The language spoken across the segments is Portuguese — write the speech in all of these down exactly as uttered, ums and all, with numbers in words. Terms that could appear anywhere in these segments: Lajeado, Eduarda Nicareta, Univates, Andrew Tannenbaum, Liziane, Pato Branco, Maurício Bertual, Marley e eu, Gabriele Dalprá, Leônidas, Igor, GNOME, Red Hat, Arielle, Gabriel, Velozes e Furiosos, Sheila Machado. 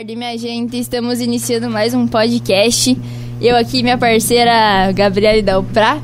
tarde, minha gente. Estamos iniciando mais um podcast. Eu aqui, minha parceira Gabriele Dalprá.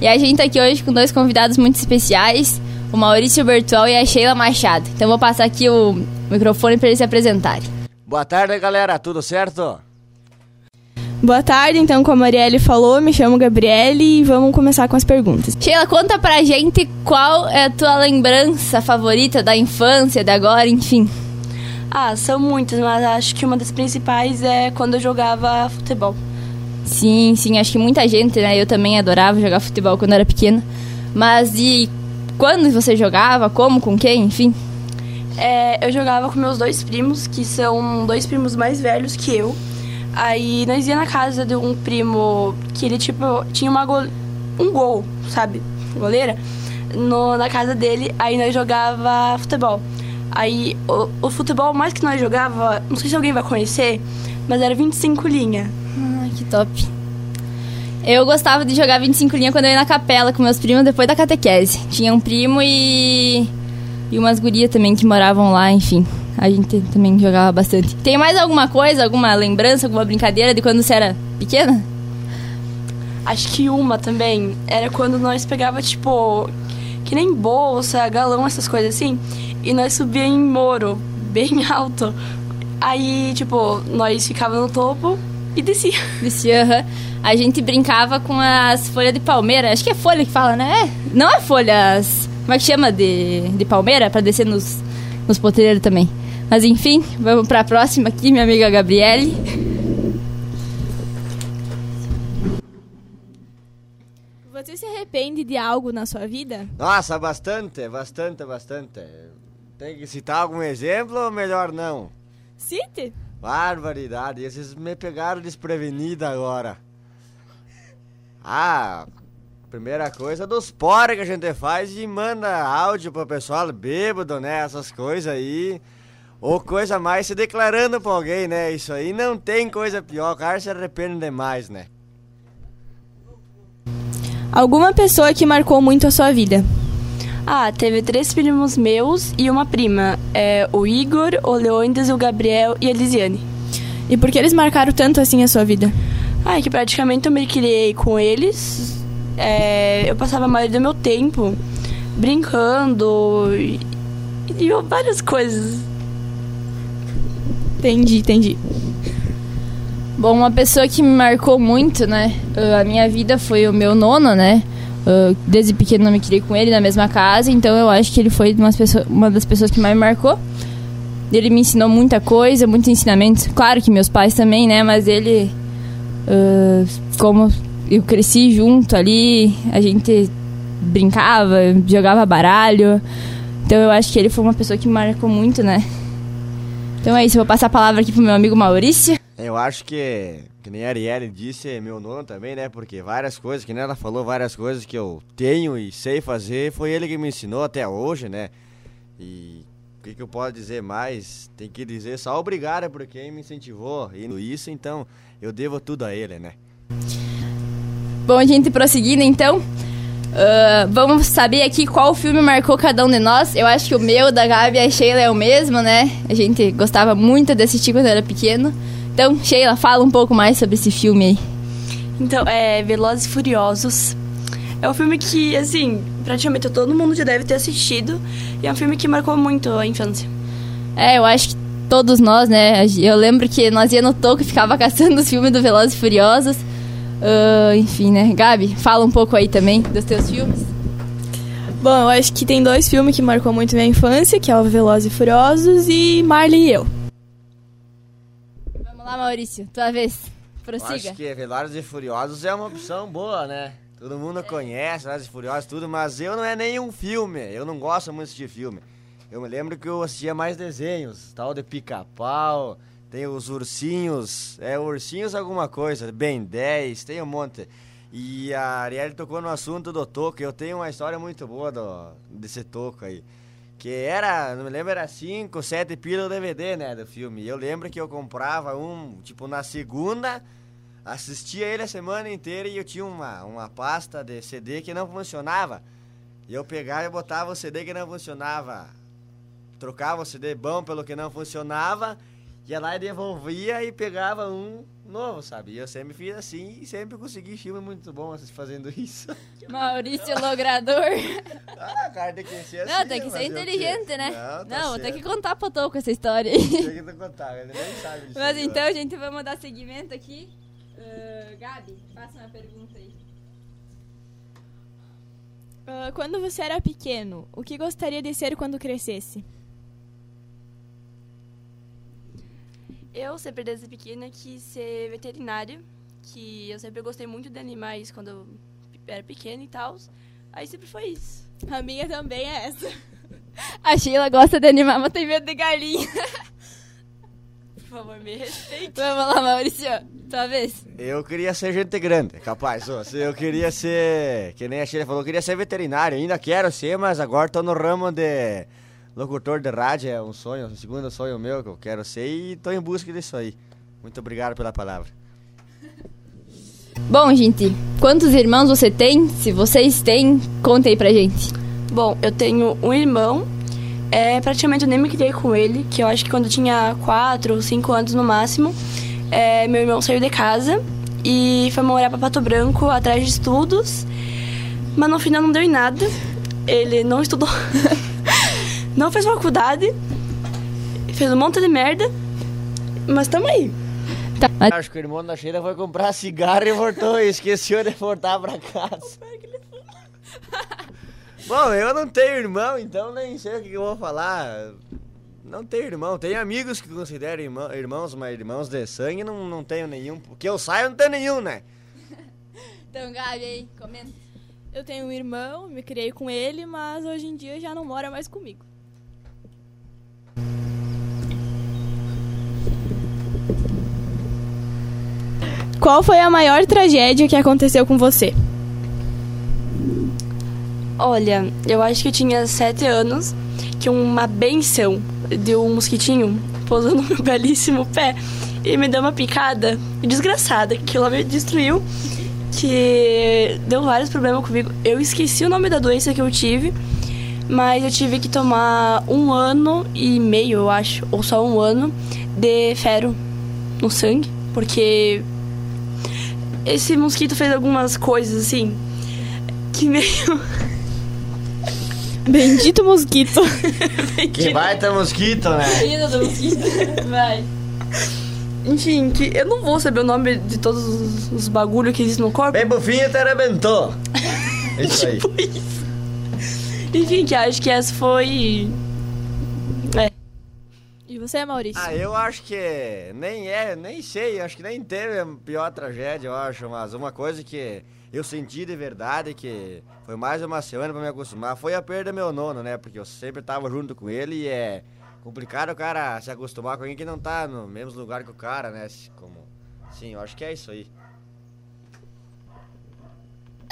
E a gente tá aqui hoje com dois convidados muito especiais, o Maurício Bertual e a Sheila Machado. Então vou passar aqui o microfone para eles se apresentarem. Boa tarde, galera. Tudo certo? Boa tarde. Então, como a Arielle falou, me chamo Gabriele e vamos começar com as perguntas. Sheila, conta pra gente qual é a tua lembrança favorita da infância, da agora, enfim. Ah, são muitas, mas acho que uma das principais é quando eu jogava futebol. Sim, sim, acho que muita gente, né? Eu também adorava jogar futebol quando era pequena. Mas e quando você jogava? Como? Com quem? Enfim. É, eu jogava com meus dois primos, que são dois primos mais velhos que eu. Aí nós ia na casa de um primo que ele, tipo, tinha uma go... um gol, sabe? Goleira. No, na casa dele, aí nós jogava futebol. Aí, o, o futebol mais que nós jogava, não sei se alguém vai conhecer, mas era vinte e cinco linha. Ah, que top. Eu gostava de jogar vinte e cinco linha quando eu ia na capela com meus primos, depois da catequese. Tinha um primo e, e umas gurias também que moravam lá, enfim. A gente também jogava bastante. Tem mais alguma coisa, alguma lembrança, alguma brincadeira de quando você era pequena? Acho que uma também, era quando nós pegava, tipo, que nem bolsa, galão, essas coisas assim. E nós subia em muro, bem alto. Aí, tipo, nós ficava no topo e descia. Descia, aham. A gente brincava com as folhas de palmeira. Acho que é folha que fala, né? É. Não é folhas... Como é que chama de, de palmeira? Pra descer nos, nos potreiros também. Mas, enfim, vamos pra próxima aqui, minha amiga Gabriele. Você se arrepende de algo na sua vida? Nossa, bastante, bastante, bastante. Tem que citar algum exemplo ou melhor não? Cite! Barbaridade, esses me pegaram desprevenida agora. Ah, primeira coisa dos porra que a gente faz e manda áudio pro pessoal bêbado, né? Essas coisas aí. Ou coisa mais, se declarando pra alguém, né? Isso aí não tem coisa pior, o cara se arrepende demais, né? Alguma pessoa que marcou muito a sua vida? Ah, teve três primos meus e uma prima, é, o Igor, o Leônidas, o Gabriel e a Liziane. E por que eles marcaram tanto assim a sua vida? Ah, é que praticamente eu me criei com eles, é, eu passava a maioria do meu tempo brincando e, e várias coisas. Entendi, entendi. Bom, uma pessoa que me marcou muito, né, a minha vida foi o meu nono, né. Uh, desde pequeno eu me criei com ele na mesma casa, então eu acho que ele foi umas pessoa, uma das pessoas que mais me marcou. Ele me ensinou muita coisa, muitos ensinamentos. Claro que meus pais também, né? Mas ele, uh, como eu cresci junto ali, a gente brincava, jogava baralho. Então eu acho que ele foi uma pessoa que me marcou muito, né? Então é isso, eu vou passar a palavra aqui pro meu amigo Maurício. Eu acho que, que nem a Arielle disse, meu nono também, né? Porque várias coisas, que nem ela falou, várias coisas que eu tenho e sei fazer, foi ele que me ensinou até hoje, né? E o que, que eu posso dizer mais? Tem que dizer só obrigado por quem me incentivou e isso, então eu devo tudo a ele, né? Bom, a gente prosseguindo, então, uh, vamos saber aqui qual filme marcou cada um de nós. Eu acho que o meu, da Gabi e a Sheila é o mesmo, né? A gente gostava muito de assistir quando era pequeno. Então, Sheila, fala um pouco mais sobre esse filme aí. Então, é Velozes e Furiosos. É um filme que, assim, praticamente todo mundo já deve ter assistido. E é um filme que marcou muito a infância. É, eu acho que todos nós, né? Eu lembro que nós ia no toco e ficava caçando os filmes do Velozes e Furiosos. Uh, enfim, né? Gabi, fala um pouco aí também dos teus filmes. Bom, eu acho que tem dois filmes que marcou muito minha infância, que é o Velozes e Furiosos e Marley e Eu. Olá, Maurício, tua vez, prossiga. Eu acho que Velozes e Furiosos é uma opção boa, né? Todo mundo conhece Velozes e Furiosos, tudo, mas eu não é nenhum filme, eu não gosto muito de filme. Eu me lembro que eu assistia mais desenhos, tal de Pica-Pau, tem os ursinhos, é ursinhos alguma coisa, Ben dez, tem um monte. E a Arielle tocou no assunto do toco, eu tenho uma história muito boa do, desse toco aí. Que era, não me lembro, era cinco, sete pila o D V D, né, do filme. Eu lembro que eu comprava um, tipo, na segunda, assistia ele a semana inteira e eu tinha uma, uma pasta de C D que não funcionava. E eu pegava e botava o C D que não funcionava. Trocava o C D bom pelo que não funcionava ia lá e devolvia e pegava um novo, sabe? E eu sempre fiz assim e sempre consegui filme muito bom fazendo isso. Maurício Logrador. Ah, cara, tem que ser assim. Não, tem que ser inteligente, né? Não, tá Não vou ter que contar pro Toco essa história aí. Tem que contar, ele nem sabe disso. Mas então, gente, vamos dar seguimento aqui. Uh, Gabi, faça uma pergunta aí. Uh, quando você era pequeno, o que gostaria de ser quando crescesse? Eu sempre desde pequena quis ser veterinária, que eu sempre gostei muito de animais quando eu era pequena e tal. Aí sempre foi isso. A minha também é essa. A Sheila gosta de animar, mas tem medo de galinha. Por favor, me respeite. Vamos lá, Maurício. Tua vez. Eu queria ser gente grande, capaz. Eu queria ser, que nem a Sheila falou, eu queria ser veterinária. Ainda quero ser, mas agora tô no ramo de... Locutor de rádio é um sonho, um segundo sonho meu que eu quero ser e estou em busca disso aí. Muito obrigado pela palavra. Bom, gente, quantos irmãos você tem? Se vocês têm, conta aí pra gente. Bom, eu tenho um irmão, é, praticamente eu nem me criei com ele, que eu acho que quando eu tinha quatro ou cinco anos no máximo, é, meu irmão saiu de casa e foi morar para Pato Branco atrás de estudos, mas no final não deu em nada, ele não estudou... Não fez faculdade, fez um monte de merda, mas tamo aí. Tá. Acho que o irmão da Sheila foi comprar cigarro e voltou e esqueceu de voltar pra casa. Bom, eu não tenho irmão, então nem sei o que eu vou falar. Não tenho irmão, tenho amigos que consideram irmão, irmãos, mas irmãos de sangue não, não tenho nenhum. Porque eu saio não tenho nenhum, né? Então, Gabi, aí, comenta. Eu tenho um irmão, me criei com ele, mas hoje em dia já não mora mais comigo. Qual foi a maior tragédia que aconteceu com você? Olha, eu acho que eu tinha sete anos, que uma benção de um mosquitinho pousou no meu belíssimo pé e me deu uma picada desgraçada, que ela me destruiu, que deu vários problemas comigo. Eu esqueci o nome da doença que eu tive, mas eu tive que tomar um ano e meio, eu acho, ou só um ano, de fero no sangue, porque... Esse mosquito fez algumas coisas, assim, que meio... Bendito mosquito. Bendito. Que baita mosquito, né? Bendito do mosquito, vai. Enfim, que eu não vou saber o nome de todos os, os bagulhos que existem no corpo. Bem bufinho, te arrebentou. Isso aí. Tipo isso. Enfim, que acho que essa foi... É. E você, Maurício? Ah, eu acho que nem é, nem sei, acho que nem teve a pior tragédia, eu acho, mas uma coisa que eu senti de verdade, que foi mais uma semana pra me acostumar, foi a perda do meu nono, né, porque eu sempre tava junto com ele e é complicado o cara se acostumar com alguém que não tá no mesmo lugar que o cara, né, como, sim, eu acho que é isso aí.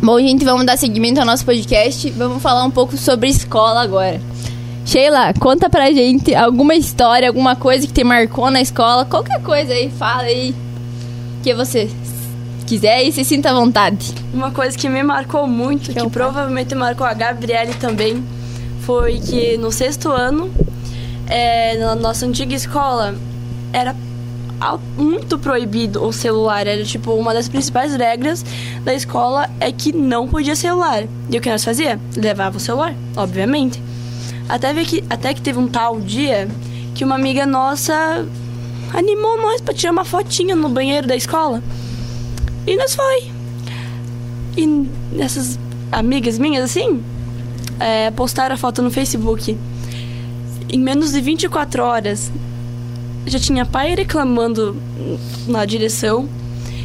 Bom, gente, vamos dar seguimento ao nosso podcast, vamos falar um pouco sobre escola agora. Sheila, conta pra gente alguma história, alguma coisa que te marcou na escola, qualquer coisa aí, fala aí o que você quiser e se sinta à vontade. Uma coisa que me marcou muito, que, que provavelmente marcou a Gabriele também, foi que no sexto ano, é, na nossa antiga escola, era muito proibido o celular, era tipo uma das principais regras da escola é que não podia celular. E o que nós fazia? Levava o celular, obviamente. Até que, até que teve um tal dia que uma amiga nossa animou nós pra tirar uma fotinha no banheiro da escola. E nós foi. E essas amigas minhas, assim, é, postaram a foto no Facebook. Em menos de vinte e quatro horas, já tinha pai reclamando na direção.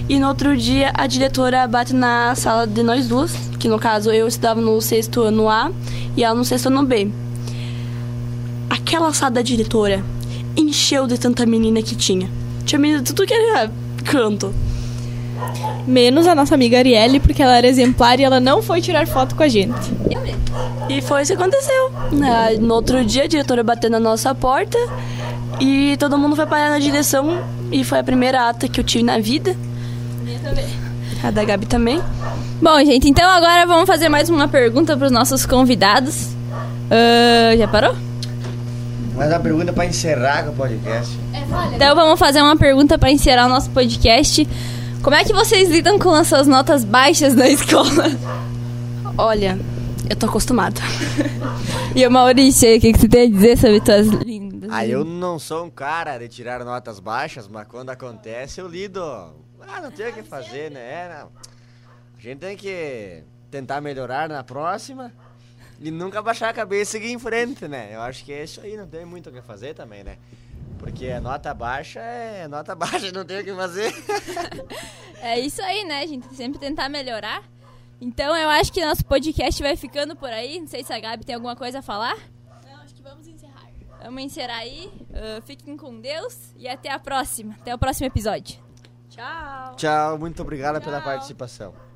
E no outro dia, a diretora bate na sala de nós duas, que no caso eu estudava no sexto ano A e ela no sexto ano B. Aquela sala da diretora encheu de tanta menina que tinha. Tinha menina de tudo que era canto. Menos a nossa amiga Arielle, porque ela era exemplar e ela não foi tirar foto com a gente. E foi isso que aconteceu. No outro dia, a diretora bateu na nossa porta e todo mundo foi parar na direção. E foi a primeira ata que eu tive na vida. Minha também. A da Gabi também. Bom, gente, então agora vamos fazer mais uma pergunta para os nossos convidados. Uh, já parou? Mais uma pergunta para encerrar com o podcast. Então vamos fazer uma pergunta para encerrar o nosso podcast. Como é que vocês lidam com as suas notas baixas na escola? Olha, eu tô acostumada. E o Maurício, o que, que você tem a dizer sobre tuas lindas? Ah, eu não sou um cara de tirar notas baixas, mas quando acontece eu lido. Ah, não tem o que fazer, né? É, não. A gente tem que tentar melhorar na próxima e nunca baixar a cabeça e seguir em frente, né? Eu acho que é isso aí, não tem muito o que fazer também, né? Porque a nota baixa é nota baixa, não tem o que fazer. É isso aí, né, gente? Sempre tentar melhorar. Então, eu acho que nosso podcast vai ficando por aí. Não sei se a Gabi tem alguma coisa a falar. Não, acho que vamos encerrar. Vamos encerrar aí. Uh, fiquem com Deus e até a próxima. Até o próximo episódio. Tchau. Tchau, muito obrigada pela participação.